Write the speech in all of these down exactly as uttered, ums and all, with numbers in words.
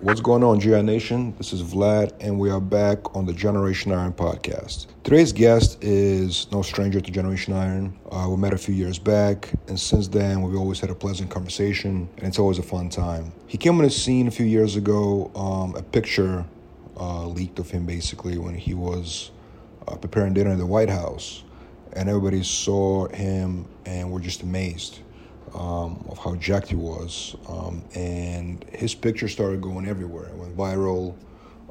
What's going on, G I Nation? This is Vlad, and we are back on the Generation Iron podcast. Today's guest is no stranger to Generation Iron. Uh, we met a few years back, and since then, we've always had a pleasant conversation, and it's always a fun time. He came on the scene a few years ago, um, a picture uh, leaked of him, basically, when he was uh, preparing dinner at the White House, and everybody saw him and were just amazed. Um, of how jacked he was, um, and his picture started going everywhere. It went viral.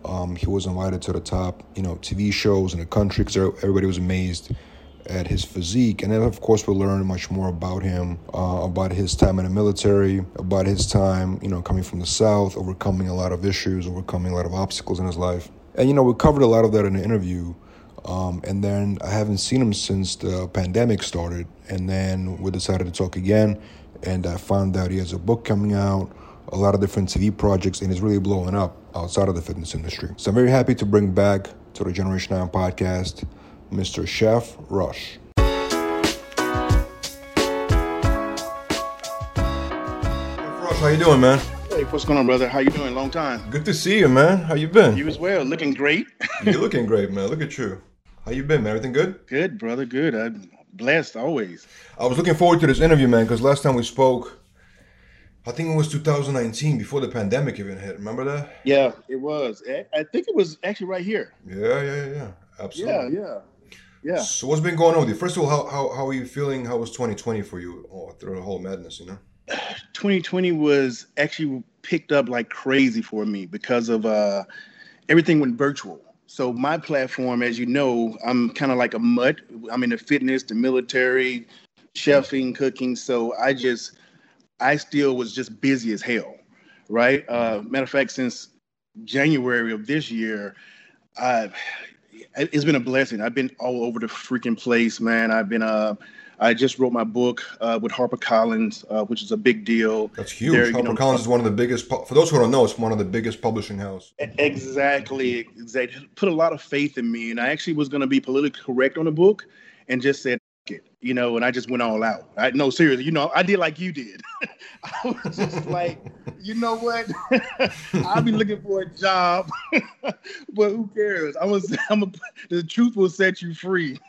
Um, he was invited to the top, you know, T V shows in the country because everybody was amazed at his physique. And then, of course, we learned much more about him, uh, about his time in the military, about his time, you know, coming from the South, overcoming a lot of issues, overcoming a lot of obstacles in his life. And, you know, we covered a lot of that in the interview. Um, and then I haven't seen him since the pandemic started. And then we decided to talk again. And I found out he has a book coming out, a lot of different T V projects, and it's really blowing up outside of the fitness industry. So I'm very happy to bring back to the Generation Iron podcast, Mister Chef Rush. Chef Rush, how you doing, man? Hey, what's going on, brother? How you doing? Long time. Good to see you, man. How you been? You as well. Looking great. You're looking great, man. Look at you. How you been, man? Everything good? Good, brother. Good. I'm blessed always. I was looking forward to this interview, man, because last time we spoke, I think it was two thousand nineteen, before the pandemic even hit. Remember that? Yeah, it was. I think it was actually right here. Yeah, yeah, yeah. Absolutely. Yeah, yeah, yeah. So what's been going on with you? First of all, how how, how are you feeling? How was twenty twenty for you oh, through the whole madness, you know? twenty twenty was actually picked up like crazy for me because of uh, everything went virtual. So my platform, as you know, I'm kind of like a mutt. I'm in the fitness, the military, chefing, cooking. So I just, I still was just busy as hell, right? Uh, matter of fact, since January of this year, I've, it's been a blessing. I've been all over the freaking place, man. I've been, uh, I just wrote my book uh, with HarperCollins, uh, which is a big deal. That's huge. HarperCollins is one of the biggest, pu- for those who don't know, it's one of the biggest publishing houses. Exactly. Exactly. Put a lot of faith in me. And I actually was going to be politically correct on the book and just said, F- it, you know, and I just went all out. I, no, seriously, you know, I did like you did. I was just like, you know what? I'll be looking for a job, but who cares? I was, I'm a, the truth will set you free.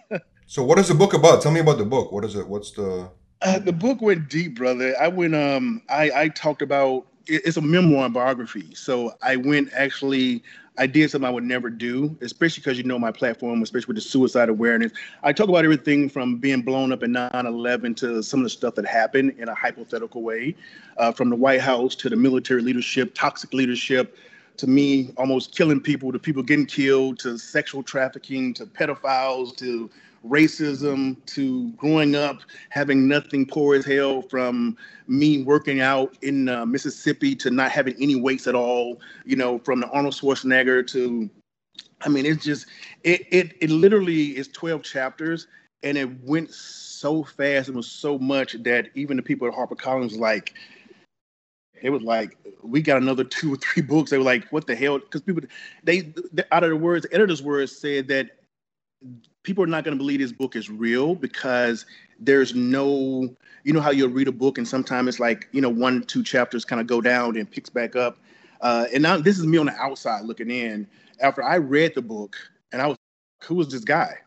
So what is the book about? Tell me about the book. What is it? What's the... Uh, the book went deep, brother. I went, um, I, I talked about, it's a memoir and biography. So I went actually, I did something I would never do, especially because you know my platform, especially with the suicide awareness. I talk about everything from being blown up in nine eleven to some of the stuff that happened in a hypothetical way, uh, from the White House to the military leadership, toxic leadership, to me almost killing people, to people getting killed, to sexual trafficking, to pedophiles, to... racism, to growing up having nothing, poor as hell, from me working out in uh, Mississippi to not having any weights at all, you know, from the Arnold Schwarzenegger to, I mean, it's just, it it, it literally is twelve chapters, and it went so fast and was so much that even the people at HarperCollins, like, it was like, we got another two or three books. They were like, what the hell? Because people, they, they, out of the words, the editor's words said that people are not going to believe this book is real because there's no, you know how you'll read a book and sometimes it's like, you know, one, two chapters kind of go down and picks back up. Uh, and now this is me on the outside looking in. After I read the book and I was, who was this guy?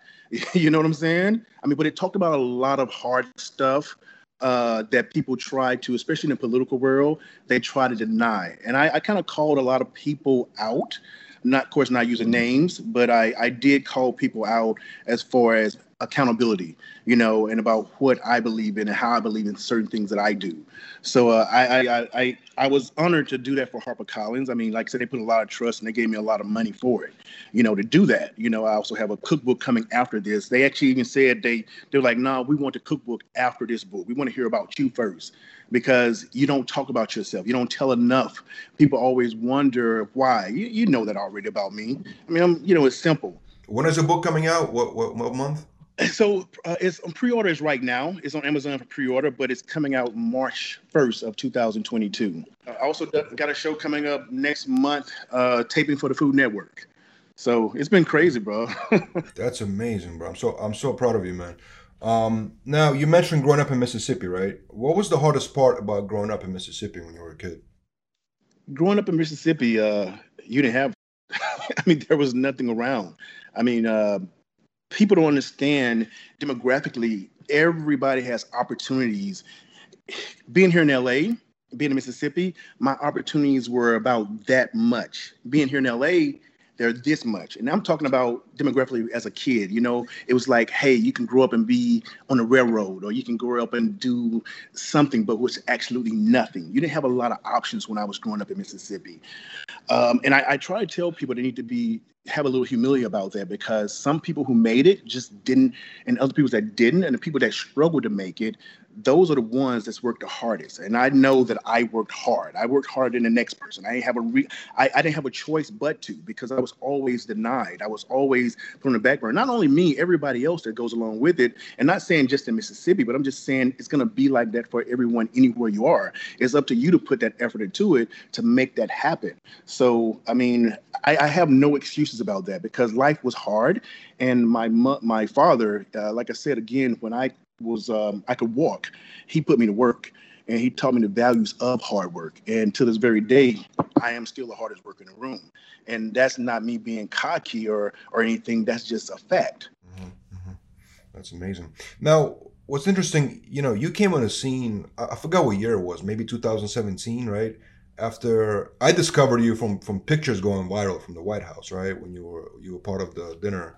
You know what I'm saying? I mean, but it talked about a lot of hard stuff uh, that people try to, especially in the political world, they try to deny. And I, I kind of called a lot of people out. Not, of course, not using names, but I, I did call people out as far as accountability, you know, and about what I believe in and how I believe in certain things that I do. So uh, I, I I I was honored to do that for HarperCollins. I mean, like I said, they put a lot of trust and they gave me a lot of money for it, you know, to do that. You know, I also have a cookbook coming after this. They actually even said they they're like, no, nah, we want the cookbook after this book. We want to hear about you first. Because you don't talk about yourself. You don't tell enough. People always wonder why. You, you know that already about me. I mean, I'm, you know, it's simple. When is the book coming out? What what, what month? So uh, it's on pre-orders right now. It's on Amazon for pre-order, but it's coming out March first of two thousand twenty-two. I also got a show coming up next month, uh, taping for the Food Network. So it's been crazy, bro. That's amazing, bro. I'm so I'm so proud of you, man. Um, now, you mentioned growing up in Mississippi, right? What was the hardest part about growing up in Mississippi when you were a kid? Growing up in Mississippi, uh, you didn't have, I mean, there was nothing around. I mean, uh, people don't understand demographically, everybody has opportunities. Being here in L A, being in Mississippi, my opportunities were about that much. Being here in L A, they're this much. And I'm talking about demographically as a kid, you know, it was like, hey, you can grow up and be on the railroad, or you can grow up and do something, but was absolutely nothing. You didn't have a lot of options when I was growing up in Mississippi. Um, and I, I try to tell people they need to be, have a little humility about that, because some people who made it just didn't, and other people that didn't, and the people that struggled to make it, those are the ones that's worked the hardest. And I know that I worked hard. I worked harder than the next person. I didn't have a re- I, I didn't have a choice but to, because I was always denied. I was always put on the back burner. Not only me, everybody else that goes along with it. And not saying just in Mississippi, but I'm just saying it's going to be like that for everyone anywhere you are. It's up to you to put that effort into it to make that happen. So, I mean, I, I have no excuses about that, because life was hard. And my my father, uh, like I said, again, when I was um, I could walk, he put me to work, and he taught me the values of hard work. And to this very day, I am still the hardest worker in the room. And that's not me being cocky or or anything. That's just a fact. Mm-hmm. Mm-hmm. That's amazing. Now, what's interesting, you know, you came on the scene, I forgot what year it was, maybe two thousand seventeen, right? After I discovered you from from pictures going viral from the White House, right? When you were you were part of the dinner.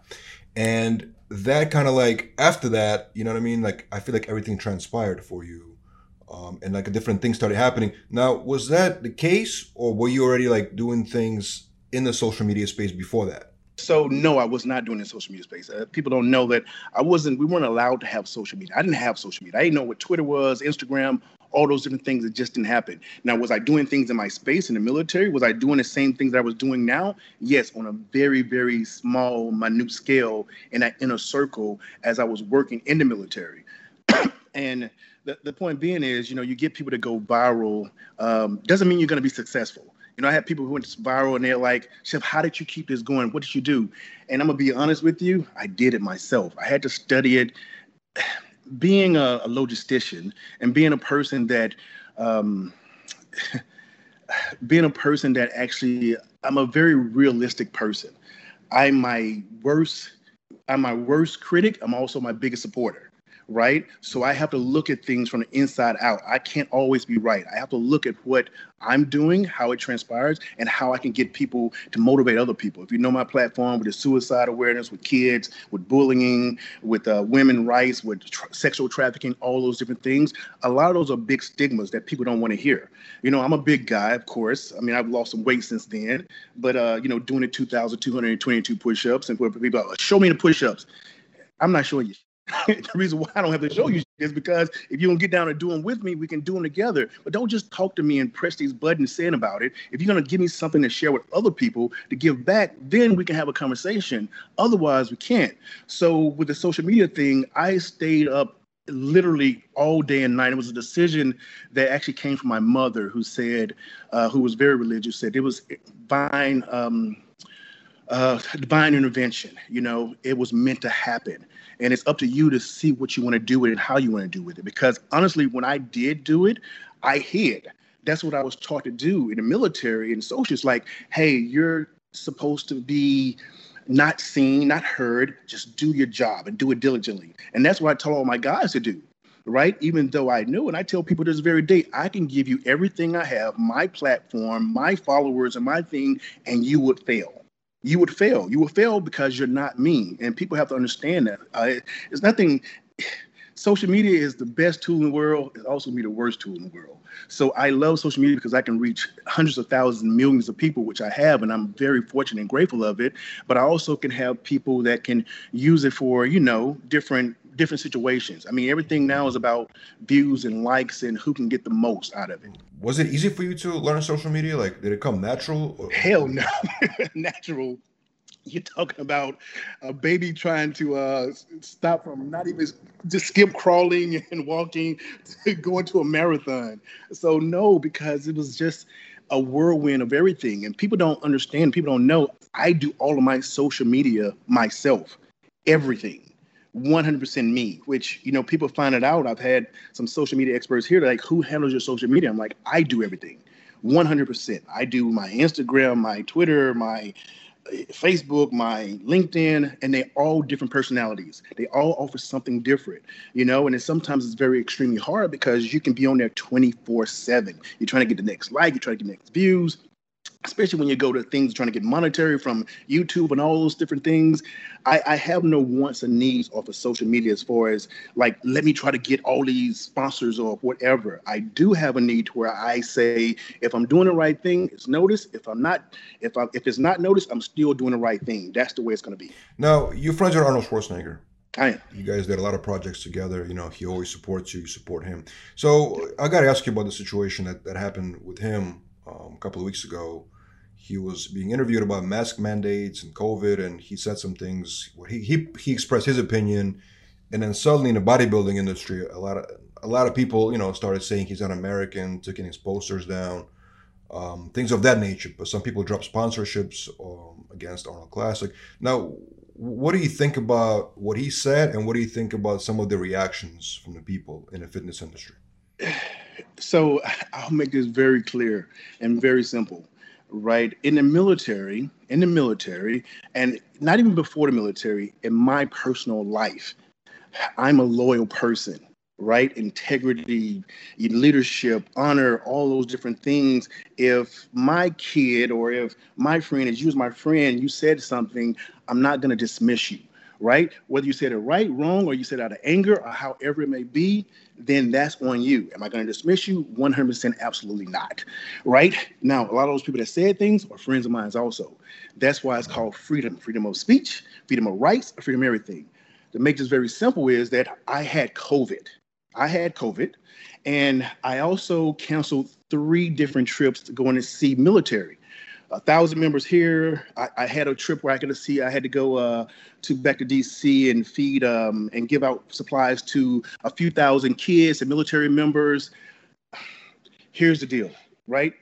And that kind of like, after that, you know what I mean? Like, I feel like everything transpired for you, um, and like a different thing started happening. Now, was that the case, or were you already like doing things in the social media space before that? So no, I was not doing it in social media space. Uh, people don't know that I wasn't, we weren't allowed to have social media. I didn't have social media. I didn't know what Twitter was, Instagram, all those different things that just didn't happen. Now, was I doing things in my space in the military? Was I doing the same things that I was doing now? Yes, on a very, very small, minute scale in that inner circle as I was working in the military. And the, the point being is, you know, you get people to go viral. Um, doesn't mean you're going to be successful. You know, I had people who went viral and they're like, Chef, how did you keep this going? What did you do? And I'm going to be honest with you, I did it myself. I had to study it. Being a, a logistician and being a person that, um, being a person that actually, I'm a very realistic person. I'm my worst, I'm my worst critic. I'm also my biggest supporter, right? So I have to look at things from the inside out. I can't always be right. I have to look at what I'm doing, how it transpires, and how I can get people to motivate other people. If you know my platform, with the suicide awareness, with kids, with bullying, with uh, women rights, with tra- sexual trafficking, all those different things, a lot of those are big stigmas that people don't want to hear. You know, I'm a big guy, of course. I mean, I've lost some weight since then, but, uh, you know, doing the two thousand two hundred twenty-two push-ups, and people are like, show me the push-ups. I'm not showing you. The reason why I don't have to show you is because if you don't get down and do them with me, we can do them together. But don't just talk to me and press these buttons saying about it. If you're going to give me something to share with other people to give back, then we can have a conversation. Otherwise, we can't. So with the social media thing, I stayed up literally all day and night. It was a decision that actually came from my mother, who said, uh, who was very religious, said it was divine, um, uh, divine intervention. You know, it was meant to happen. And it's up to you to see what you want to do with it and how you want to do with it. Because honestly, when I did do it, I hid. That's what I was taught to do in the military and socials. Like, hey, you're supposed to be not seen, not heard. Just do your job and do it diligently. And that's what I tell all my guys to do, right? Even though I knew, and I tell people this very day, I can give you everything I have, my platform, my followers, and my thing, and you would fail. You would fail. You will fail because you're not me. And people have to understand that. Uh, it, it's nothing. Social media is the best tool in the world. It's also going to be the worst tool in the world. So I love social media because I can reach hundreds of thousands, millions of people, which I have. And I'm very fortunate and grateful of it. But I also can have people that can use it for, you know, different different situations. I mean, everything now is about views and likes and who can get the most out of it. Was it easy for you to learn social media? Like, did it come natural? Or- Hell no. Natural. You're talking about a baby trying to uh, stop from not even just skip crawling and walking to going to a marathon. So no, because it was just a whirlwind of everything. And people don't understand. People don't know. I do all of my social media myself, everything, one hundred percent me, which, you know, people find it out. I've had some social media experts here. They're like, who handles your social media? I'm like, I do everything, one hundred percent. I do my Instagram, my Twitter, my Facebook, my LinkedIn, and they're all different personalities. They all offer something different, you know, and it's, sometimes it's very extremely hard because you can be on there twenty-four seven. You're trying to get the next like, you're trying to get the next views, especially when you go to things trying to get monetary from YouTube and all those different things. I, I have no wants and needs off of social media as far as like, let me try to get all these sponsors or whatever. I do have a need to where I say, if I'm doing the right thing, it's noticed. If I'm not, if I, if it's not noticed, I'm still doing the right thing. That's the way it's going to be. Now, you're friends with Arnold Schwarzenegger. I am. You guys did a lot of projects together. You know, he always supports you, you support him. So I got to ask you about the situation that, that happened with him. Um, a couple of weeks ago, he was being interviewed about mask mandates and COVID, and he said some things. He he he expressed his opinion, and then suddenly in the bodybuilding industry, a lot of a lot of people, you know, started saying he's un-American, taking his posters down, um, things of that nature. But some people dropped sponsorships um, against Arnold Classic. Now, what do you think about what he said, and what do you think about some of the reactions from the people in the fitness industry? So I'll make this very clear and very simple, right? In the military, in the military, and not even before the military, in my personal life, I'm a loyal person, right? Integrity, leadership, honor, all those different things. If my kid or if my friend is you as my friend, you said something, I'm not going to dismiss you. Right? Whether you said it right, wrong, or you said it out of anger, or however it may be, then that's on you. Am I going to dismiss you? one hundred percent absolutely not. Right? Now, a lot of those people that said things are friends of mine also. That's why it's called freedom. Freedom of speech, freedom of rights, freedom of everything. To make this very simple is that I had COVID. I had COVID, and I also canceled three different trips to go in and see military. A thousand members here. I, I had a trip where I could see I had to go uh, to back to D C and feed um, and give out supplies to a few thousand kids and military members. Here's the deal, right?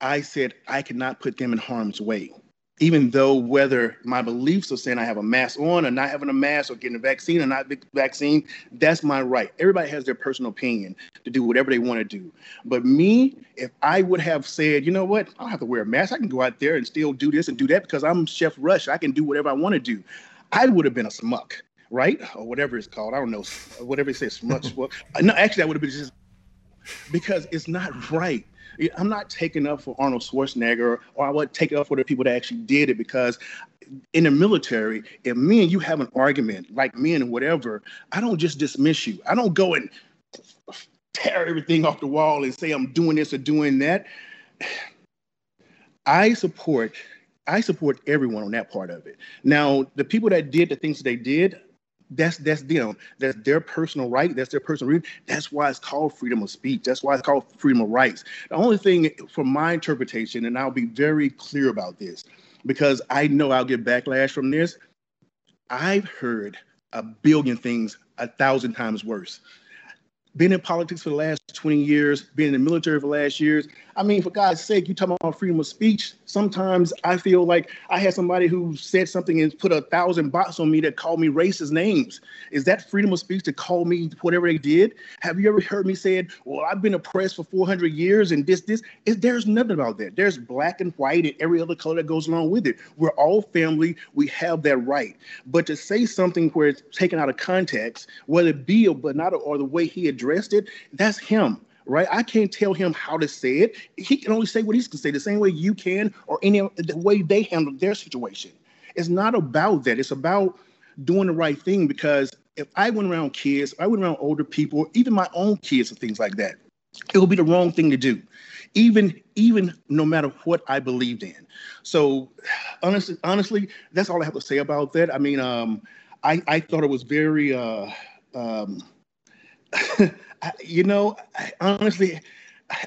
I said I cannot put them in harm's way, even though whether my beliefs are saying I have a mask on or not having a mask or getting a vaccine or not vaccine, that's my right. Everybody has their personal opinion to do whatever they want to do. But me, if I would have said, you know what, I don't have to wear a mask. I can go out there and still do this and do that because I'm Chef Rush. I can do whatever I want to do. I would have been a smuck, right? Or whatever it's called. I don't know. Whatever it says, smuck, smuck. No, actually, I would have been just because it's not right. I'm not taking up for Arnold Schwarzenegger, or I would take it up for the people that actually did it, because in the military, if me and you have an argument, like me and whatever, I don't just dismiss you. I don't go and tear everything off the wall and say I'm doing this or doing that. I support, I support everyone on that part of it. Now, the people that did the things that they did, That's that's them. That's their personal right. That's their personal reason. That's why it's called freedom of speech. That's why it's called freedom of rights. The only thing from my interpretation, and I'll be very clear about this, because I know I'll get backlash from this. I've heard a billion things a thousand times worse. Been in politics for the last twenty years, been in the military for the last years. I mean, for God's sake, you talking about freedom of speech. Sometimes I feel like I had somebody who said something and put a thousand bots on me that called me racist names. Is that freedom of speech to call me whatever they did? Have you ever heard me say, well, I've been oppressed for four hundred years and this, this? It, there's nothing about that. There's black and white and every other color that goes along with it. We're all family. We have that right. But to say something where it's taken out of context, whether it be or but not or the way he addressed addressed it, that's him, right? I can't tell him how to say it. He can only say what he's going to say, the same way you can or any the way they handle their situation. It's not about that. It's about doing the right thing, because if I went around kids, I went around older people, even my own kids and things like that, it would be the wrong thing to do, even even no matter what I believed in. So honestly, honestly, that's all I have to say about that. I mean, um, I, I thought it was very... Uh, um, you know, I, honestly,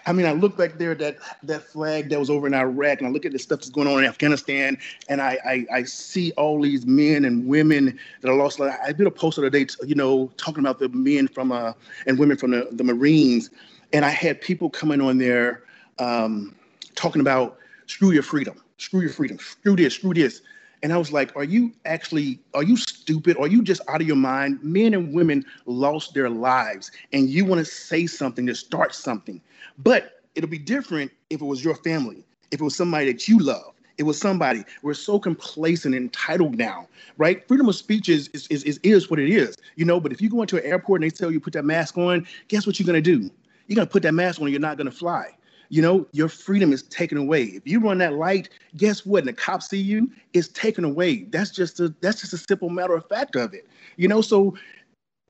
I mean, I look back there at that, that flag that was over in Iraq, and I look at the stuff that's going on in Afghanistan, and I, I, I see all these men and women that are lost. I did a post the other day, you know, talking about the men from uh, and women from the, the Marines, and I had people coming on there um, talking about screw your freedom, screw your freedom, screw this, screw this. And I was like, are you actually, are you stupid? Are you just out of your mind? Men and women lost their lives, and you want to say something to start something. But it'll be different if it was your family, if it was somebody that you love, it was somebody. We're so complacent and entitled now, right? Freedom of speech is, is, is, is what it is, you know? But if you go into an airport and they tell you put that mask on, guess what you're going to do? You're going to put that mask on and you're not going to fly. You know, your freedom is taken away. If you run that light, guess what? And the cops see you, it's taken away. That's just a, that's just a simple matter of fact of it. You know, so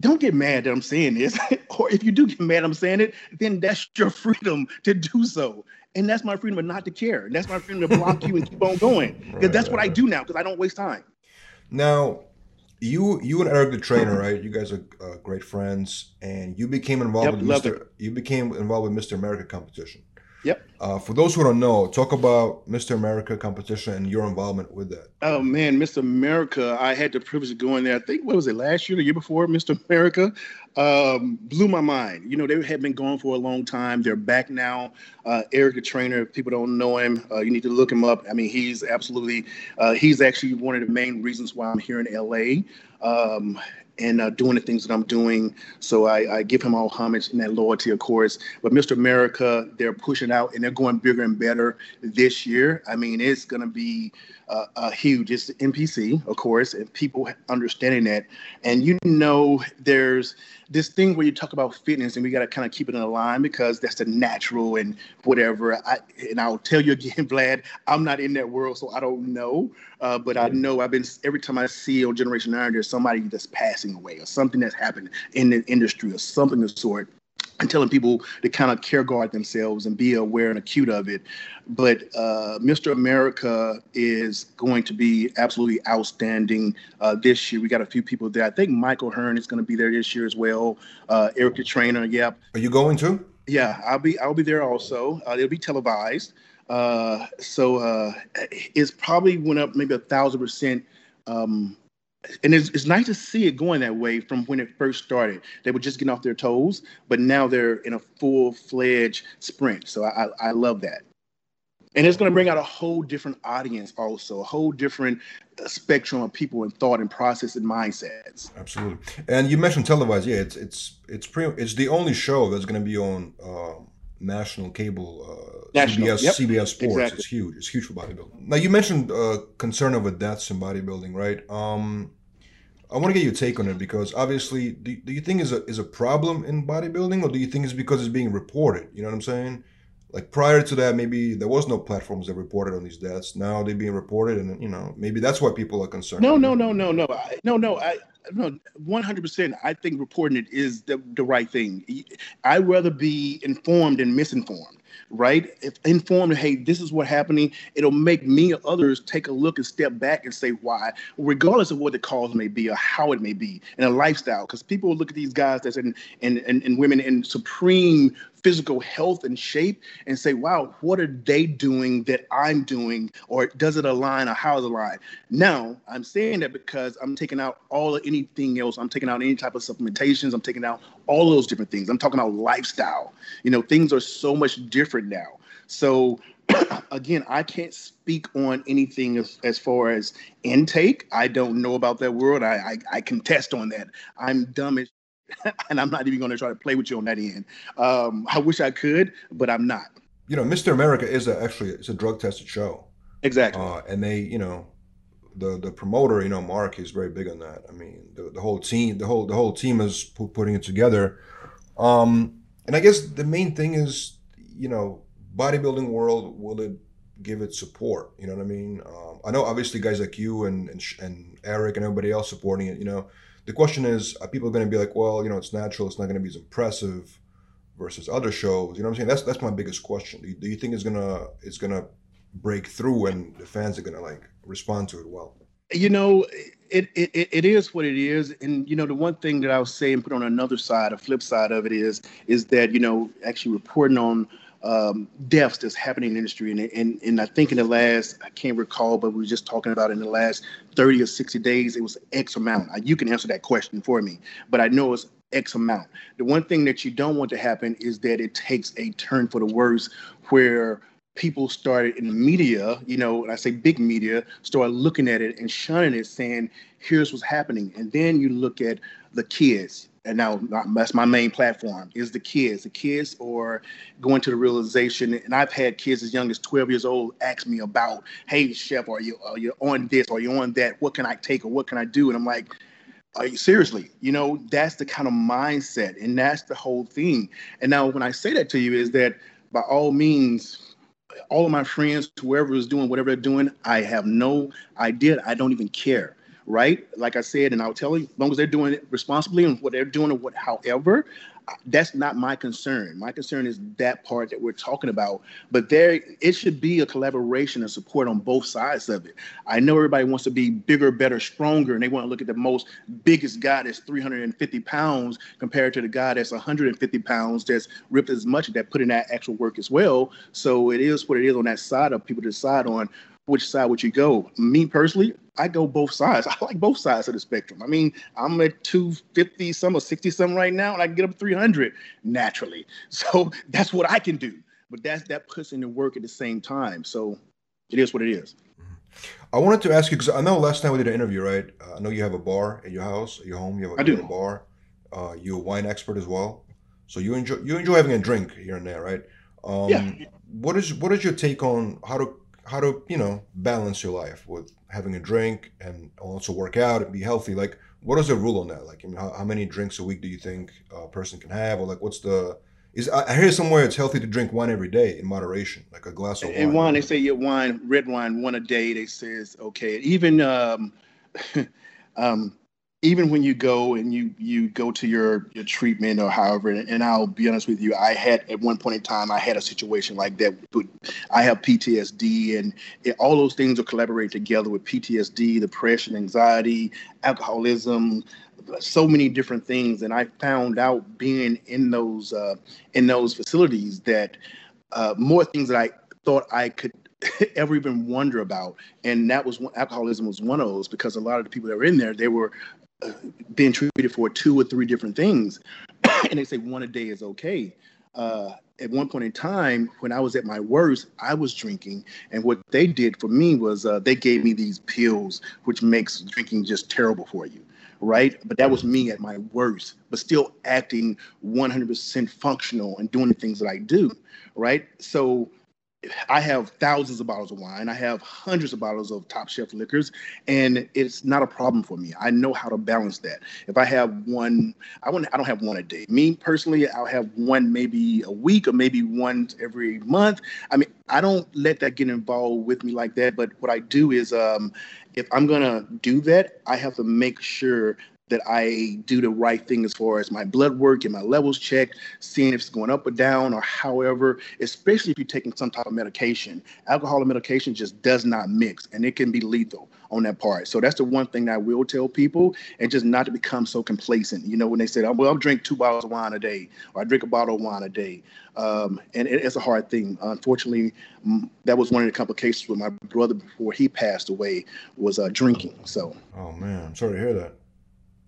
don't get mad that I'm saying this. Or if you do get mad I'm saying it, then that's your freedom to do so. And that's my freedom of not to care. And that's my freedom to block you and keep on going. Because right, that's what I do now, because I don't waste time. Now, you you and Eric the Trainer, right? You guys are uh, great friends. And you became involved yep, with Mister You became involved with Mister America competition. Yep. Uh, for those who don't know, talk about Mister America competition and your involvement with that. Oh, man, Mister America, I had the privilege of going there. I think, what was it, last year, the year before, Mister America? Um, blew my mind. You know, they had been gone for a long time. They're back now. Uh, Eric the Trainer, if people don't know him, uh, you need to look him up. I mean, he's absolutely, uh, he's actually one of the main reasons why I'm here in L A Um and uh, doing the things that I'm doing. So I, I give him all homage and that loyalty, of course. But Mister America, they're pushing out, and they're going bigger and better this year. I mean, it's going to be uh, a huge. It's the N P C, of course, and people understanding that. And you know, there's this thing where you talk about fitness, and we got to kind of keep it in a line because that's the natural and whatever. I, and I'll tell you again, Vlad, I'm not in that world, so I don't know. Uh, but I know I've been, every time I see on Generation Iron, there's somebody that's passing away or something that's happened in the industry or something of the sort. I'm telling people to kind of care guard themselves and be aware and acute of it. But uh, Mister America is going to be absolutely outstanding uh, this year. We got a few people there. I think Michael Hearn is going to be there this year as well. Uh, Eric the Trainer, yep. Are you going too? Yeah, I'll be. I'll be there also. Uh, it'll be televised. Uh, so uh, it's probably went up maybe a thousand percent. Um, And it's, it's nice to see it going that way from when it first started. They were just getting off their toes, but now they're in a full-fledged sprint. So I, I, I love that. And it's going to bring out a whole different audience also, a whole different spectrum of people and thought and process and mindsets. Absolutely. And you mentioned televised. Yeah, it's it's it's pretty, it's the only show that's going to be on uh, national cable, uh, national, C B S, yep. C B S Sports. Exactly. It's huge. It's huge for bodybuilding. Now, you mentioned uh, concern over deaths in bodybuilding, right? Um, I want to get your take on it because obviously, do, do you think is a is a problem in bodybuilding, or do you think it's because it's being reported? You know what I'm saying? Like prior to that, maybe there was no platforms that reported on these deaths. Now they're being reported, and you know maybe that's why people are concerned. No, no, no, no, no, I, no, no. I no, one hundred percent. I think reporting it is the, the right thing. I'd rather be informed than misinformed. Right? If informed, hey, this is what's happening, it'll make me or others take a look and step back and say why, regardless of what the cause may be or how it may be, and a lifestyle. Because people look at these guys that's in and and and women in supreme physical health and shape and say, wow, what are they doing that I'm doing? Or does it align, or how is it aligned? Now, I'm saying that because I'm taking out all of anything else. I'm taking out any type of supplementations. I'm taking out all those different things. I'm talking about lifestyle. You know, things are so much different now. So again, I can't speak on anything as, as far as intake. I don't know about that world. I, I, I contest on that. I'm dumb as and I'm not even going to try to play with you on that end. Um, I wish I could, but I'm not. You know, Mister America is a, actually it's a drug-tested show. Exactly. Uh, and they, you know, the the promoter, you know, Mark is very big on that. I mean, the, the whole team, the whole the whole team is p- putting it together. Um, and I guess the main thing is, you know, bodybuilding world, will it give it support? You know what I mean? Um, I know obviously guys like you and and, and Eric and everybody else supporting it. You know. The question is, are people going to be like, well, you know, it's natural, it's not going to be as impressive versus other shows? You know what I'm saying? That's that's my biggest question. Do you, do you think it's gonna it's gonna break through and the fans are gonna like respond to it well? You know, it it it is what it is, and you know, the one thing that I'll say and put on another side, a flip side of it is is that you know, actually reporting on um, deaths that's happening in the industry. And, and, and I think in the last, I can't recall, but we were just talking about in the last thirty or sixty days, it was X amount. You can answer that question for me, but I know it's X amount. The one thing that you don't want to happen is that it takes a turn for the worse where people started in the media, you know, and I say big media, started looking at it and shunning it, saying, here's what's happening. And then you look at the kids. And now that's my main platform is the kids. The kids are going to the realization, and I've had kids as young as twelve years old ask me about, hey, Chef, are you are you on this? Are you on that? What can I take or what can I do? And I'm like, are you, seriously, you know, that's the kind of mindset, and that's the whole thing. And now when I say that to you is that by all means, all of my friends, whoever is doing whatever they're doing, I have no idea. I don't even care. Right? Like I said, and I'll tell you, as long as they're doing it responsibly and what they're doing or what, however, that's not my concern. My concern is that part that we're talking about. But there, it should be a collaboration and support on both sides of it. I know everybody wants to be bigger, better, stronger, and they want to look at the most biggest guy that's three hundred fifty pounds compared to the guy that's one hundred fifty pounds that's ripped as much, that put in that actual work as well. So it is what it is on that side of people to decide on which side would you go. Me personally, I go both sides. I like both sides of the spectrum. I mean, I'm at two fifty some or sixty some right now, and I can get up to three hundred naturally. So that's what I can do. But that's, that puts in the work at the same time. So it is what it is. I wanted to ask you, because I know last time we did an interview, right? Uh, I know you have a bar at your house, at your home. You have a, I do. You have a bar. Uh, you're a wine expert as well. So you enjoy you enjoy having a drink here and there, right? Um, yeah. What is what is your take on how to how to, you know, balance your life with having a drink and also work out and be healthy? Like, what is the rule on that? Like, I mean, how, how many drinks a week do you think a person can have? Or like, what's the, is, I hear somewhere it's healthy to drink wine every day in moderation, like a glass of wine. And wine, they say your wine, red wine, one a day, they says, okay. Even, um, um, even when you go and you, you go to your, your treatment or however, and, and I'll be honest with you, I had at one point in time, I had a situation like that. But I have P T S D, and it, all those things are collaborate together with P T S D, depression, anxiety, alcoholism, so many different things. And I found out being in those, uh, in those facilities that uh, more things that I thought I could ever even wonder about. And that was, alcoholism was one of those, because a lot of the people that were in there, they were Uh, being treated for two or three different things, and they say one a day is okay. Uh, at one point in time, when I was at my worst, I was drinking, and what they did for me was uh, they gave me these pills, which makes drinking just terrible for you, right? But that was me at my worst, but still acting one hundred percent functional and doing the things that I do, right? So I have thousands of bottles of wine. I have hundreds of bottles of Top Chef liquors, and it's not a problem for me. I know how to balance that. If I have one, I wouldn't, I don't have one a day. Me personally, I'll have one maybe a week or maybe one every month. I mean, I don't let that get involved with me like that. But what I do is, um, if I'm going to do that, I have to make sure that I do the right thing as far as my blood work and my levels checked, seeing if it's going up or down or however, especially if you're taking some type of medication. Alcohol and medication just does not mix, and it can be lethal on that part. So that's the one thing that I will tell people, and just not to become so complacent. You know, when they say, oh, well, I'll drink two bottles of wine a day, or I drink a bottle of wine a day. Um, and it, it's a hard thing. Unfortunately, m- that was one of the complications with my brother before he passed away, was uh, drinking. So. Oh, man, I'm sorry to hear that.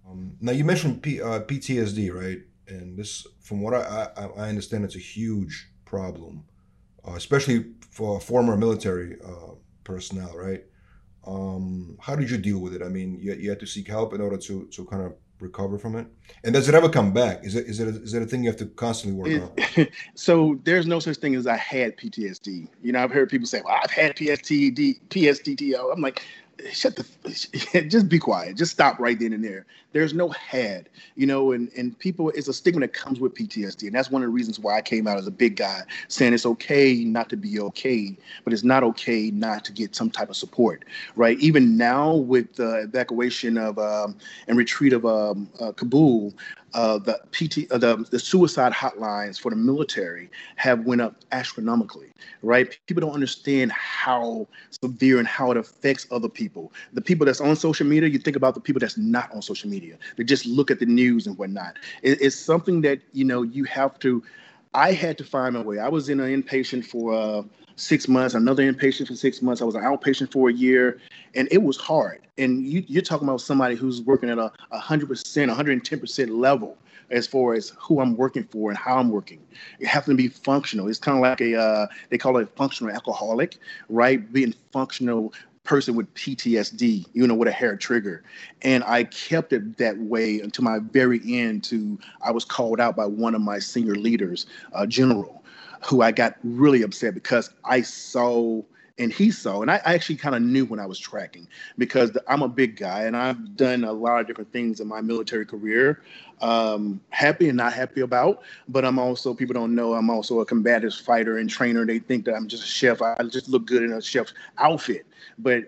Um, now, you mentioned P, uh, P T S D, right? And this, from what I, I, I understand, it's a huge problem, uh, especially for former military uh, personnel, right? Um, how did you deal with it? I mean, you, you had to seek help in order to, to kind of recover from it? And does it ever come back? Is it is it a, is it a thing you have to constantly work it, on? So there's no such thing as I had P T S D. You know, I've heard people say, well, I've had P T S D, P T S D. I'm like, shut the, just be quiet. Just stop right then and there. There's no had, you know, and, and people, it's a stigma that comes with P T S D. And that's one of the reasons why I came out as a big guy, saying it's okay not to be okay, but it's not okay not to get some type of support, right? Even now with the evacuation of um, and retreat of um, uh, Kabul, uh, the P T, uh, the, the suicide hotlines for the military have went up astronomically, right? People don't understand how severe and how it affects other people. People. The people that's on social media, you think about the people that's not on social media. They just look at the news and whatnot. It, it's something that, you know, you have to I had to find my way. I was in an inpatient for uh, six months, another inpatient for six months. I was an outpatient for a year, and it was hard. And you, you're talking about somebody who's working at a one hundred percent, one hundred ten percent level as far as who I'm working for and how I'm working. It has to be functional. It's kind of like a, uh, they call it a functional alcoholic, right? Being functional person with P T S D, you know, with a hair trigger. And I kept it that way until my very end to, I was called out by one of my senior leaders, uh, general, who I got really upset because I saw, and he saw, and I, I actually kind of knew when I was tracking, because the, I'm a big guy and I've done a lot of different things in my military career, um, happy and not happy about, but I'm also, people don't know, I'm also a combative fighter and trainer. They think that I'm just a chef. I just look good in a chef's outfit, but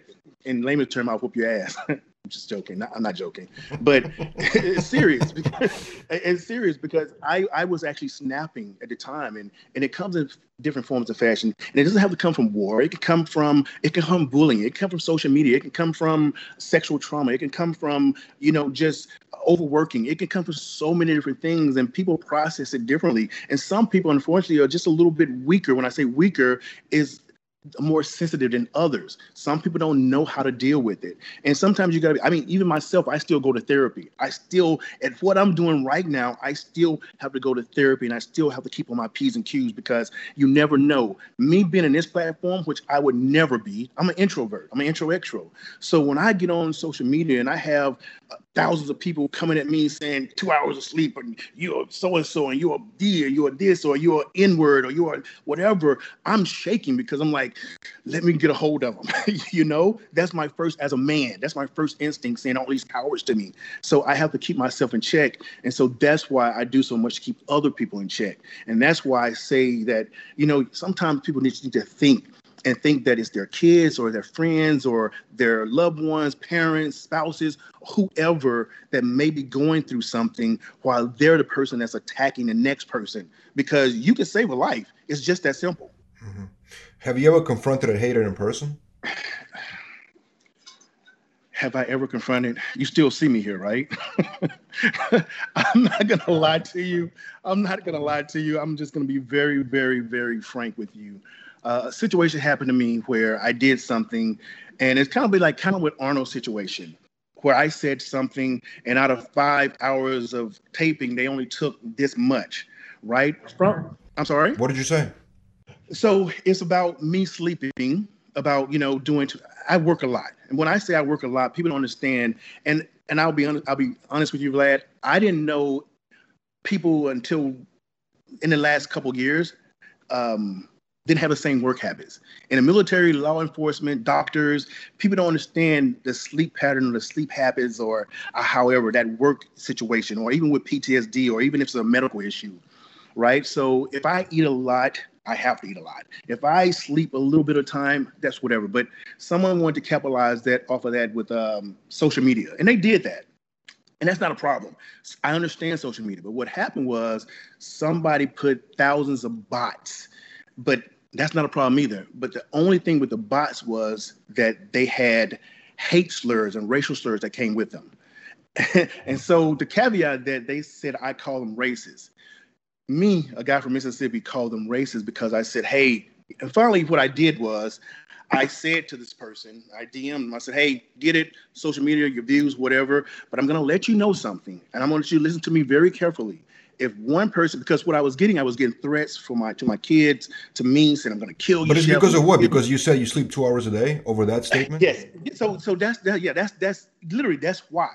in layman's term, I'll whoop your ass. I'm just joking. I'm not joking, but it's serious. Because, it's serious because I, I was actually snapping at the time, and, and it comes in different forms of fashion, and it doesn't have to come from war. It can come from, it can come from bullying. It can come from social media. It can come from sexual trauma. It can come from, you know, just overworking. It can come from so many different things, and people process it differently. And some people, unfortunately, are just a little bit weaker. When I say weaker, is more sensitive than others. Some people don't know how to deal with it. And sometimes you got to, I mean, even myself, I still go to therapy. I still, at what I'm doing right now, I still have to go to therapy, and I still have to keep on my P's and Q's, because you never know. Me being in this platform, which I would never be, I'm an introvert. I'm an intro extro. So when I get on social media and I have uh, thousands of people coming at me saying two hours of sleep and you're so-and-so and you're a D or you're this or you're N-word or you're whatever, I'm shaking because I'm like, let me get a hold of them. You know, that's my first, as a man, that's my first instinct, saying all these cowards to me. So I have to keep myself in check. And so that's why I do so much, to keep other people in check. And that's why I say that, you know, sometimes people need to think and think that it's their kids or their friends or their loved ones, parents, spouses, whoever that may be going through something, while they're the person that's attacking the next person, because you can save a life. It's just that simple. Mm-hmm. Have you ever confronted a hater in person? Have I ever confronted? You still see me here, right? I'm not going to lie to you. I'm not going to lie to you. I'm just going to be very, very, very frank with you. Uh, a situation happened to me where I did something, and it's kind of be like kind of with Arnold's situation, where I said something, and out of five hours of taping, they only took this much, right? From, I'm sorry? What did you say? So it's about me sleeping, about, you know, doing, t- I work a lot. And when I say I work a lot, people don't understand. And, and I'll be honest, I'll be honest with you, Vlad. I didn't know people until in the last couple of years, um, didn't have the same work habits. In the military, law enforcement, doctors, people don't understand the sleep pattern or the sleep habits or uh, however that work situation, or even with P T S D, or even if it's a medical issue, right? So if I eat a lot, I have to eat a lot. If I sleep a little bit of time, that's whatever. But someone wanted to capitalize that off of that with um, social media. And they did that. And that's not a problem. I understand social media. But what happened was somebody put thousands of bots. But that's not a problem either. But the only thing with the bots was that they had hate slurs and racial slurs that came with them. And so the caveat that they said, I call them racist. Me, a guy from Mississippi, called them racist because I said, hey, and finally what I did was I said to this person, I D M'd him, I said, hey, get it, social media, your views, whatever, but I'm going to let you know something, and I'm going to let you listen to me very carefully. If one person, because what I was getting, I was getting threats from my to my kids, to me, saying I'm going to kill you. But it's because of what? Because you said you sleep two hours a day over that statement? Yes. So so that's, that, yeah, that's, that's literally, that's why.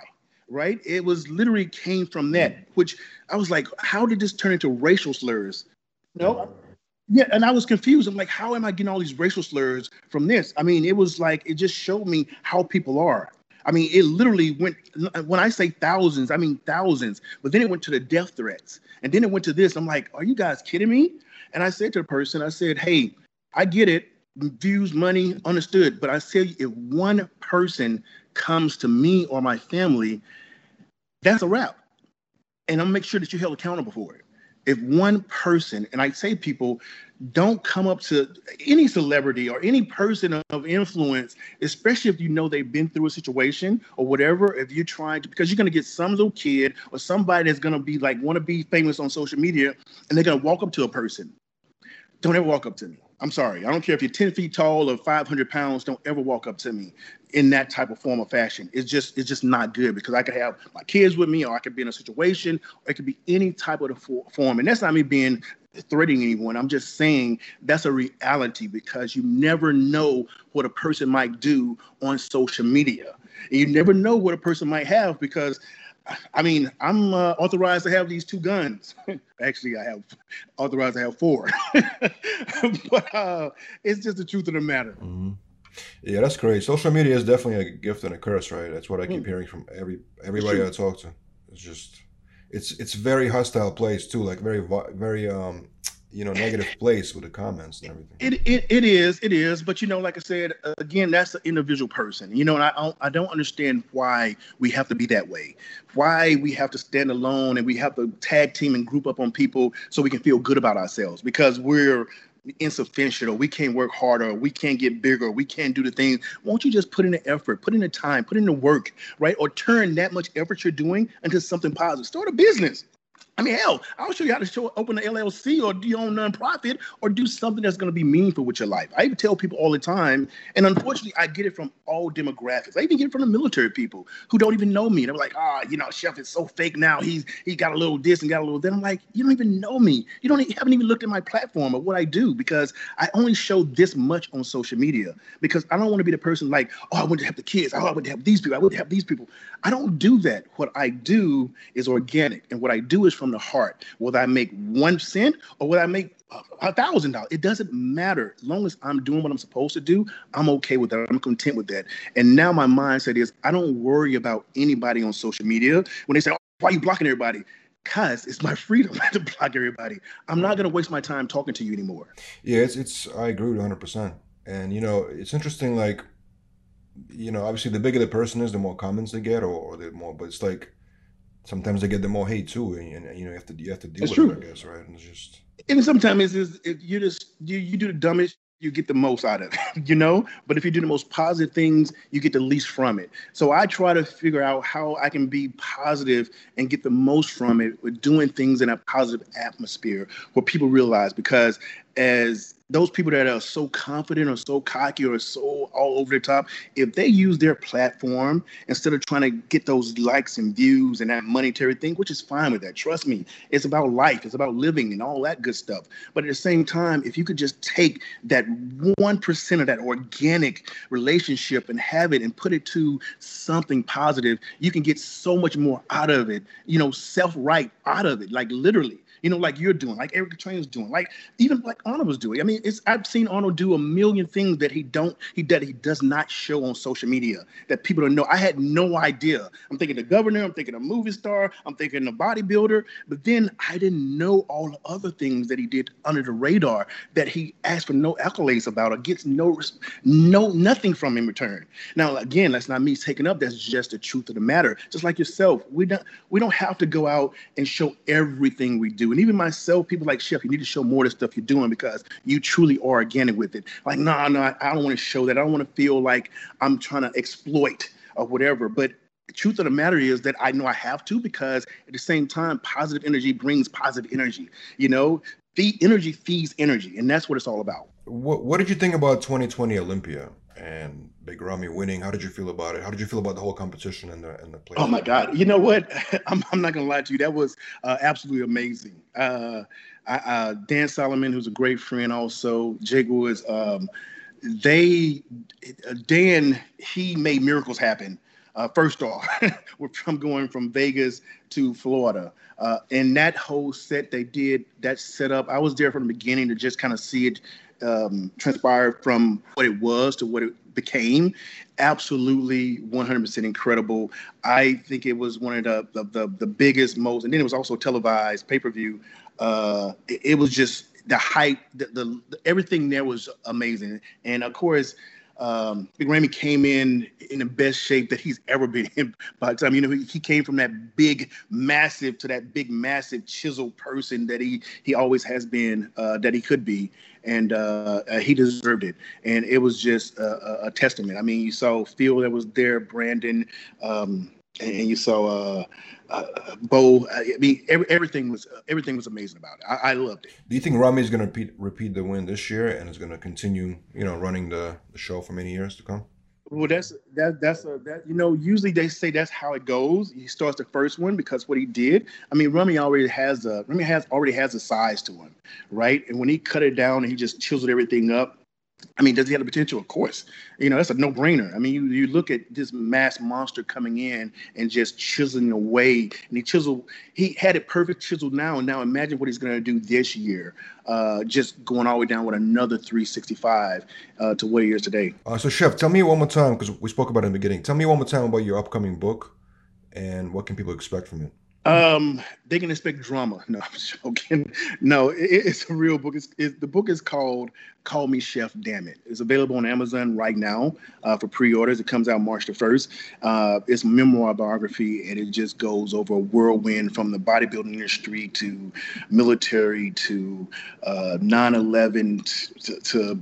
Right? It was literally came from that, which I was like, how did this turn into racial slurs? No. Yeah. And I was confused. I'm like, how am I getting all these racial slurs from this? I mean, it was like, it just showed me how people are. I mean, it literally went, when I say thousands, I mean thousands, but then it went to the death threats. And then it went to this. I'm like, are you guys kidding me? And I said to the person, I said, hey, I get it. Views, money, understood. But I said, if one person comes to me or my family, that's a wrap. And I'm going to make sure that you're held accountable for it. if one person, and I say people, don't come up to any celebrity or any person of influence, especially if you know they've been through a situation or whatever, if you're trying to, because you're going to get some little kid or somebody that's going to be like, want to be famous on social media, and they're going to walk up to a person. Don't ever walk up to me. I'm sorry. I don't care if you're ten feet tall or five hundred pounds. Don't ever walk up to me in that type of form or fashion. It's just it's just not good, because I could have my kids with me, or I could be in a situation, or it could be any type of the form. And that's not me being threatening anyone. I'm just saying that's a reality, because you never know what a person might do on social media. And you never know what a person might have, because I mean, I'm uh, authorized to have these two guns. Actually, I have authorized to have four. But uh, it's just the truth of the matter. Mm-hmm. Yeah, that's great. Social media is definitely a gift and a curse, right? That's what I keep mm. hearing from every everybody I talk to. It's just, it's it's very hostile place too, like very very um you know negative place with the comments and everything. It it it is it is, but you know, like I said again, that's an individual person. You know, and I don't, I don't understand why we have to be that way. Why we have to stand alone and we have to tag team and group up on people so we can feel good about ourselves, because we're insufficient, or we can't work harder, or we can't get bigger, or we can't do the things. Won't you just put in the effort, put in the time, put in the work, right? Or turn that much effort you're doing into something positive. Start a business. I mean, hell, I'll show you how to show, open an L L C or do your own nonprofit or do something that's going to be meaningful with your life. I even tell people all the time, and unfortunately, I get it from all demographics. I even get it from the military people who don't even know me. They're like, ah, oh, you know, Chef is so fake now. He's he got a little this and got a little that. I'm like, you don't even know me. You don't even, haven't even looked at my platform or what I do, because I only show this much on social media, because I don't want to be the person like, oh, I want to have the kids. Oh, I want to have these people. I want to have these people. I don't do that. What I do is organic, and what I do is from the heart. Will I make one cent or will I make a thousand dollars? It doesn't matter. As long as I'm doing what I'm supposed to do, I'm okay with that. I'm content with that. And now my mindset is I don't worry about anybody on social media. When they say, oh, why are you blocking everybody? Because it's my freedom to block everybody. I'm not going to waste my time talking to you anymore. Yeah, it's, it's I agree with one hundred percent. And, you know, it's interesting, like, you know, obviously the bigger the person is, the more comments they get, or, or the more, but it's like, sometimes they get the more hate too, and, and you know you have to you have to deal it's with it, I guess, right? And it's just and sometimes it's, it's you just you you do the dumbest, you get the most out of it, you know. But if you do the most positive things, you get the least from it. So I try to figure out how I can be positive and get the most from it with doing things in a positive atmosphere where people realize, because as those people that are so confident or so cocky or so all over the top, if they use their platform instead of trying to get those likes and views and that monetary thing, which is fine with that. Trust me, it's about life. It's about living and all that good stuff. But at the same time, if you could just take that one percent of that organic relationship and have it and put it to something positive, you can get so much more out of it, you know, self-right out of it, like literally. You know, like you're doing, like Eric the Trainer's doing, like even like Arnold was doing. I mean, it's I've seen Arnold do a million things that he don't he that he does not show on social media that people don't know. I had no idea. I'm thinking the governor, I'm thinking a movie star, I'm thinking a bodybuilder, but then I didn't know all the other things that he did under the radar that he asked for no accolades about or gets no no nothing from in return. Now again, that's not me taking up. That's just the truth of the matter. Just like yourself, we don't we don't have to go out and show everything we do. And even myself, people like, Chef, you need to show more of the stuff you're doing because you truly are organic with it. Like, no, nah, no, nah, I don't want to show that. I don't want to feel like I'm trying to exploit or whatever. But the truth of the matter is that I know I have to, because at the same time, positive energy brings positive energy. You know, the energy feeds energy. And that's what it's all about. What, what did you think about twenty twenty Olympia and Big Ramy winning? How did you feel about it? How did you feel about the whole competition and the and the play? Oh my God! You know what? I'm I'm not gonna lie to you. That was uh, absolutely amazing. Uh, I, uh, Dan Solomon, who's a great friend, also Jake Woods. Um, they uh, Dan he made miracles happen. Uh, first off, we're from going from Vegas to Florida. Uh, and that whole set they did, that setup, I was there from the beginning to just kind of see it um, transpire from what it was to what it became. Absolutely one hundred percent incredible. I think it was one of the, the, the, the biggest, most, and then it was also televised, pay-per-view. Uh, it, it was just the hype, the, the, the everything there was amazing. And of course, Um, Big Ramy came in in the best shape that he's ever been in by the time, you know, he, he came from that big, massive to that big, massive chiseled person that he, he always has been, uh, that he could be. And uh, uh, he deserved it. And it was just a, a, a testament. I mean, you saw Phil that was there, Brandon, um, and you saw uh, uh, Bo. I mean, every, everything was everything was amazing about it. I, I loved it. Do you think Ramy is going to repeat, repeat the win this year and is going to continue, you know, running the, the show for many years to come? Well, that's that that's a that you know. Usually they say that's how it goes. He starts the first one because what he did. I mean, Ramy already has a Ramy has already has a size to him, right? And when he cut it down and he just chiseled everything up. I mean, does he have the potential? Of course. You know, that's a no-brainer. I mean, you, you look at this mass monster coming in and just chiseling away. And he chiseled, he had it perfect chiseled now. And now imagine what he's going to do this year, uh, just going all the way down with another three sixty-five uh, to what he is today. Uh, so, Chef, tell me one more time, because we spoke about it in the beginning. Tell me one more time about your upcoming book and what can people expect from it? Um, they can expect drama. No, I'm joking. No, it, it's a real book. It's, it, the book is called Call Me Chef, Damn It! It's available on Amazon right now uh, for pre-orders. It comes out March the first. Uh, it's a memoir biography, and it just goes over a whirlwind from the bodybuilding industry to military to uh, nine eleven to... to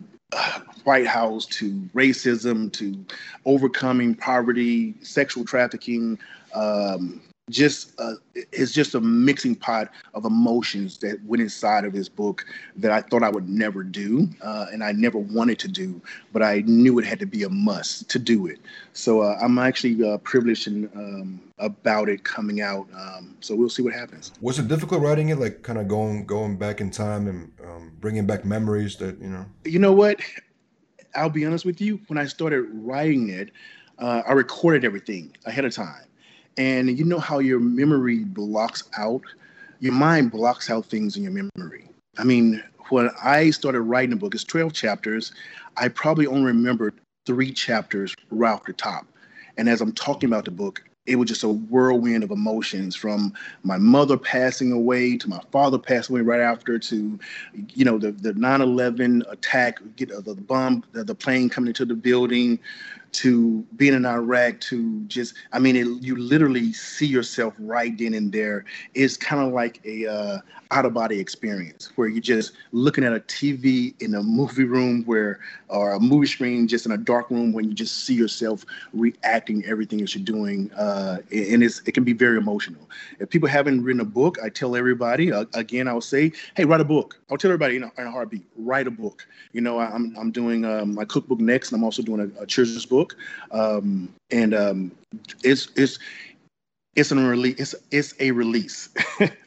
White House to racism to overcoming poverty, sexual trafficking, um, just uh, it's just a mixing pot of emotions that went inside of this book that I thought I would never do uh, and I never wanted to do, but I knew it had to be a must to do it. So uh, I'm actually uh, privileged and um, about it coming out. Um, so we'll see what happens. Was it difficult writing it, like kind of going going back in time and um, bringing back memories that, you know? You know what? I'll be honest with you. When I started writing it, uh, I recorded everything ahead of time. And you know how your memory blocks out, your mind blocks out things in your memory. I mean, when I started writing the book, it's twelve chapters. I probably only remembered three chapters right off the top. And as I'm talking about the book, it was just a whirlwind of emotions from my mother passing away to my father passing away right after to, you know, the, the nine eleven attack, get the bomb, the, the plane coming into the building, to being in Iraq, to just, I mean, it, you literally see yourself right then and there. It's kind of like a uh, out-of-body experience where you're just looking at a T V in a movie room where, or a movie screen just in a dark room when you just see yourself reacting to everything that you're doing. Uh, and it's, it can be very emotional. If people haven't written a book, I tell everybody, uh, again, I'll say, hey, write a book. I'll tell everybody in a, in a heartbeat, write a book. You know, I, I'm, I'm doing um, my cookbook next, and I'm also doing a, a children's book. Um, and um, it's it's it's a release. It's it's a release.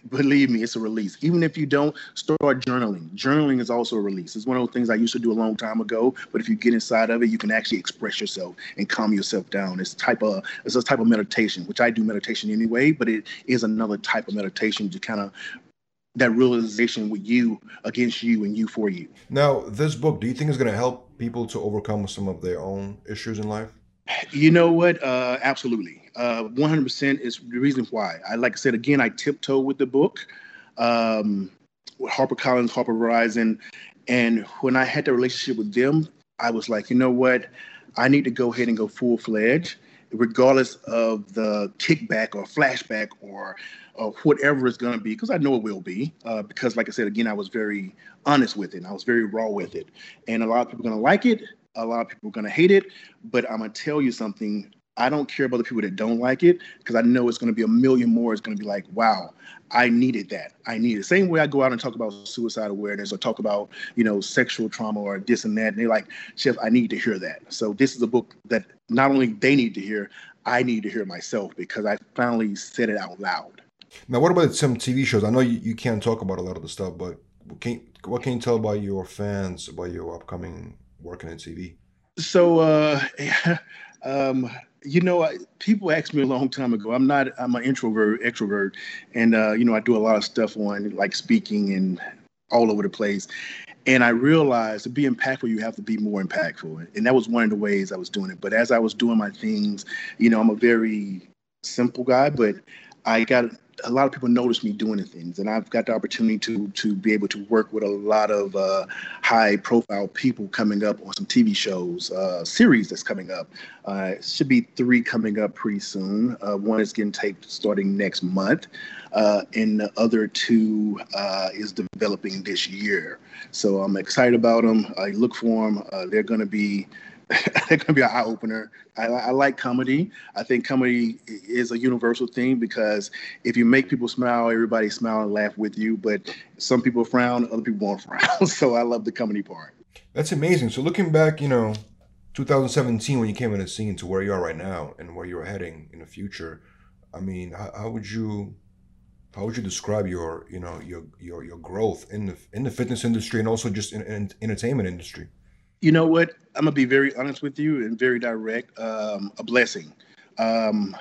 Believe me, it's a release. Even if you don't start journaling, journaling is also a release. It's one of those things I used to do a long time ago. But if you get inside of it, you can actually express yourself and calm yourself down. It's type of it's a type of meditation, which I do meditation anyway. But it is another type of meditation to kind of that realization with you against you and you for you. Now, this book, do you think is going to help people to overcome some of their own issues in life? You know what? Uh, absolutely. Uh, one hundred percent is the reason why. I, like I said, again, I tiptoe with the book, um, with HarperCollins, Harper Horizon. And when I had the relationship with them, I was like, you know what? I need to go ahead and go full fledged, regardless of the kickback or flashback or, or whatever it's going to be, because I know it will be, uh, because like I said, again, I was very honest with it. And I was very raw with it. And a lot of people are going to like it. A lot of people are going to hate it. But I'm going to tell you something. I don't care about the people that don't like it, because I know it's going to be a million more. It's going to be like, wow, I needed that. I need it. Same way I go out and talk about suicide awareness or talk about, you know, sexual trauma or this and that. And they're like, Chef, I need to hear that. So this is a book that not only they need to hear, I need to hear myself, because I finally said it out loud. Now, what about some T V shows? I know you, you can't talk about a lot of the stuff, but can, what can you tell about your fans about your upcoming working in T V? So, uh, um, you know, I, people asked me a long time ago, I'm not, I'm an introvert, extrovert. And, uh, you know, I do a lot of stuff on like speaking and all over the place. And I realized to be impactful, you have to be more impactful. And that was one of the ways I was doing it. But as I was doing my things, you know, I'm a very simple guy, but I got a lot of people notice me doing things, and I've got the opportunity to to be able to work with a lot of uh, high-profile people coming up on some T V shows, uh, series that's coming up. Uh, should be three coming up pretty soon. Uh, one is getting taped starting next month, uh, and the other two uh, is developing this year. So I'm excited about them. I look for them. Uh, they're going to be they're going to be an eye-opener. I, I like comedy. I think comedy is a universal thing, because if you make people smile, everybody smile and laugh with you. But some people frown, other people won't frown. So I love the comedy part. That's amazing. So looking back, you know, two thousand seventeen, when you came in the scene to where you are right now and where you're heading in the future, I mean, how, how would you how would you describe your, you know, your your your growth in the in the fitness industry and also just in, in entertainment industry? You know what? I'm going to be very honest with you and very direct. Um, a blessing. Um,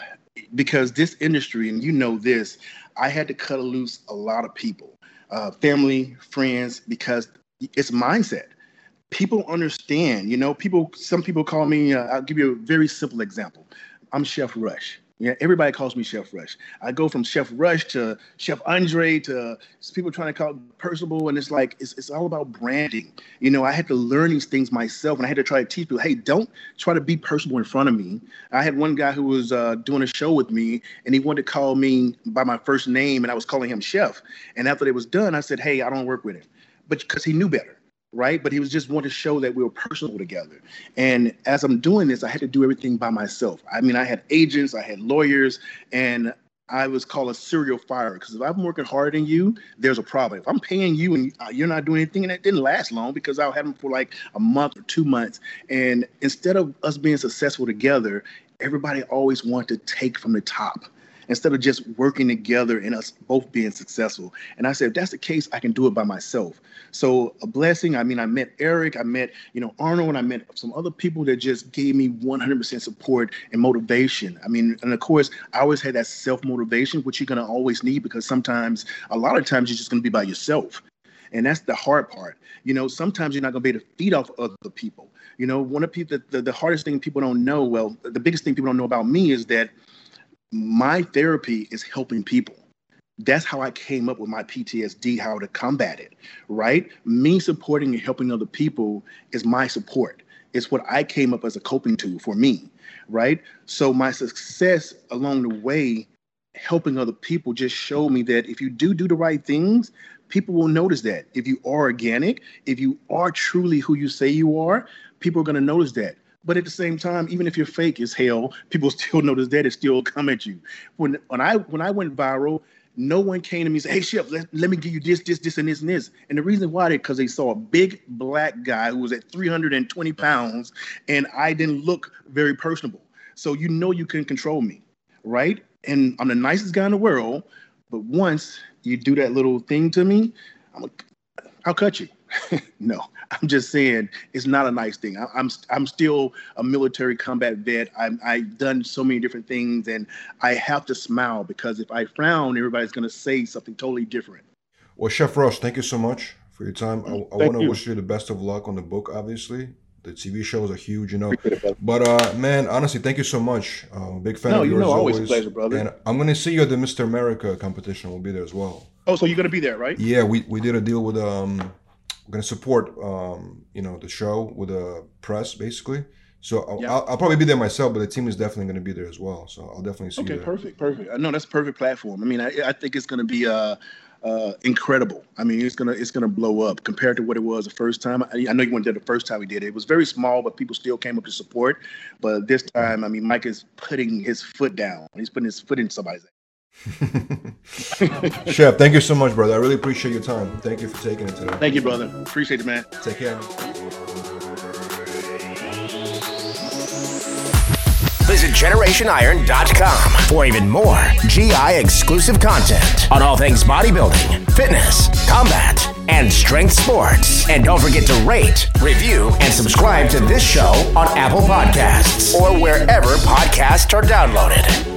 because this industry, and you know this, I had to cut loose a lot of people, uh, family, friends, because it's mindset. People understand, you know, people, some people call me, uh, I'll give you a very simple example. I'm Chef Rush. Yeah, everybody calls me Chef Rush. I go from Chef Rush to Chef Andre to people trying to call Percival, and it's like it's it's all about branding. You know, I had to learn these things myself, and I had to try to teach people, hey, don't try to be Percival in front of me. I had one guy who was uh, doing a show with me, and he wanted to call me by my first name, and I was calling him Chef. And after it was done, I said, hey, I don't work with him, but because he knew better. Right. But he was just wanting to show that we were personal together. And as I'm doing this, I had to do everything by myself. I mean, I had agents, I had lawyers, and I was called a serial firer, because if I'm working harder than you, there's a problem. If I'm paying you and you're not doing anything, and it didn't last long, because I had them for like a month or two months. And instead of us being successful together, everybody always wanted to take from the top, instead of just working together and us both being successful. And I said, if that's the case, I can do it by myself. So a blessing. I mean, I met Eric, I met, you know, Arnold, and I met some other people that just gave me one hundred percent support and motivation. I mean, and of course, I always had that self-motivation, which you're gonna always need, because sometimes, a lot of times, you're just gonna be by yourself. And that's the hard part. You know, sometimes you're not going to be able to feed off other people. You know, one of the, the, the hardest thing people don't know, well, the biggest thing people don't know about me is that my therapy is helping people. That's how I came up with my P T S D, how to combat it, right? Me supporting and helping other people is my support. It's what I came up as a coping tool for me, right? So my success along the way, helping other people, just showed me that if you do do the right things, people will notice that. If you are organic, if you are truly who you say you are, people are going to notice that. But at the same time, even if you're fake as hell, people still notice that. It still come at you. When when I when I went viral, no one came to me and said, hey, Chef, let, let me give you this, this, this, and this, and this. And the reason why, because they saw a big black guy who was at three hundred twenty pounds, and I didn't look very personable. So you know you can control me, right? And I'm the nicest guy in the world, but once you do that little thing to me, I'm a, I'll cut you. No, I'm just saying it's not a nice thing. I, I'm I'm still a military combat vet. I'm, I've done so many different things, and I have to smile, because if I frown, everybody's going to say something totally different. Well, Chef Rush, thank you so much for your time. I, I want to wish you the best of luck on the book, obviously. The T V shows are huge, you know. But, uh, man, honestly, thank you so much. Uh, big fan no, of yours. No, you know, always, always a pleasure, brother. And I'm going to see you at the Mister America competition. We'll be there as well. Oh, so you're going to be there, right? Yeah, we, we did a deal with... um. We're going to support, um, you know, the show with a press, basically. So I'll, yeah. I'll, I'll probably be there myself, but the team is definitely going to be there as well. So I'll definitely see okay, you there. Okay, perfect, perfect. I know that's a perfect platform. I mean, I, I think it's going to be uh, uh, incredible. I mean, it's going to it's gonna blow up compared to what it was the first time. I, I know you went there the first time we did it. It was very small, but people still came up to support. But this time, I mean, Mike is putting his foot down. He's putting his foot in somebody's ass. Chef, thank you so much, brother. I really appreciate your time. Thank you for taking it today. Thank you, brother. Appreciate it, man. Take care. Visit generation iron dot com for even more G I exclusive content on all things bodybuilding, fitness, combat, and strength sports. And don't forget to rate, review, and subscribe to this show on Apple Podcasts or wherever podcasts are downloaded.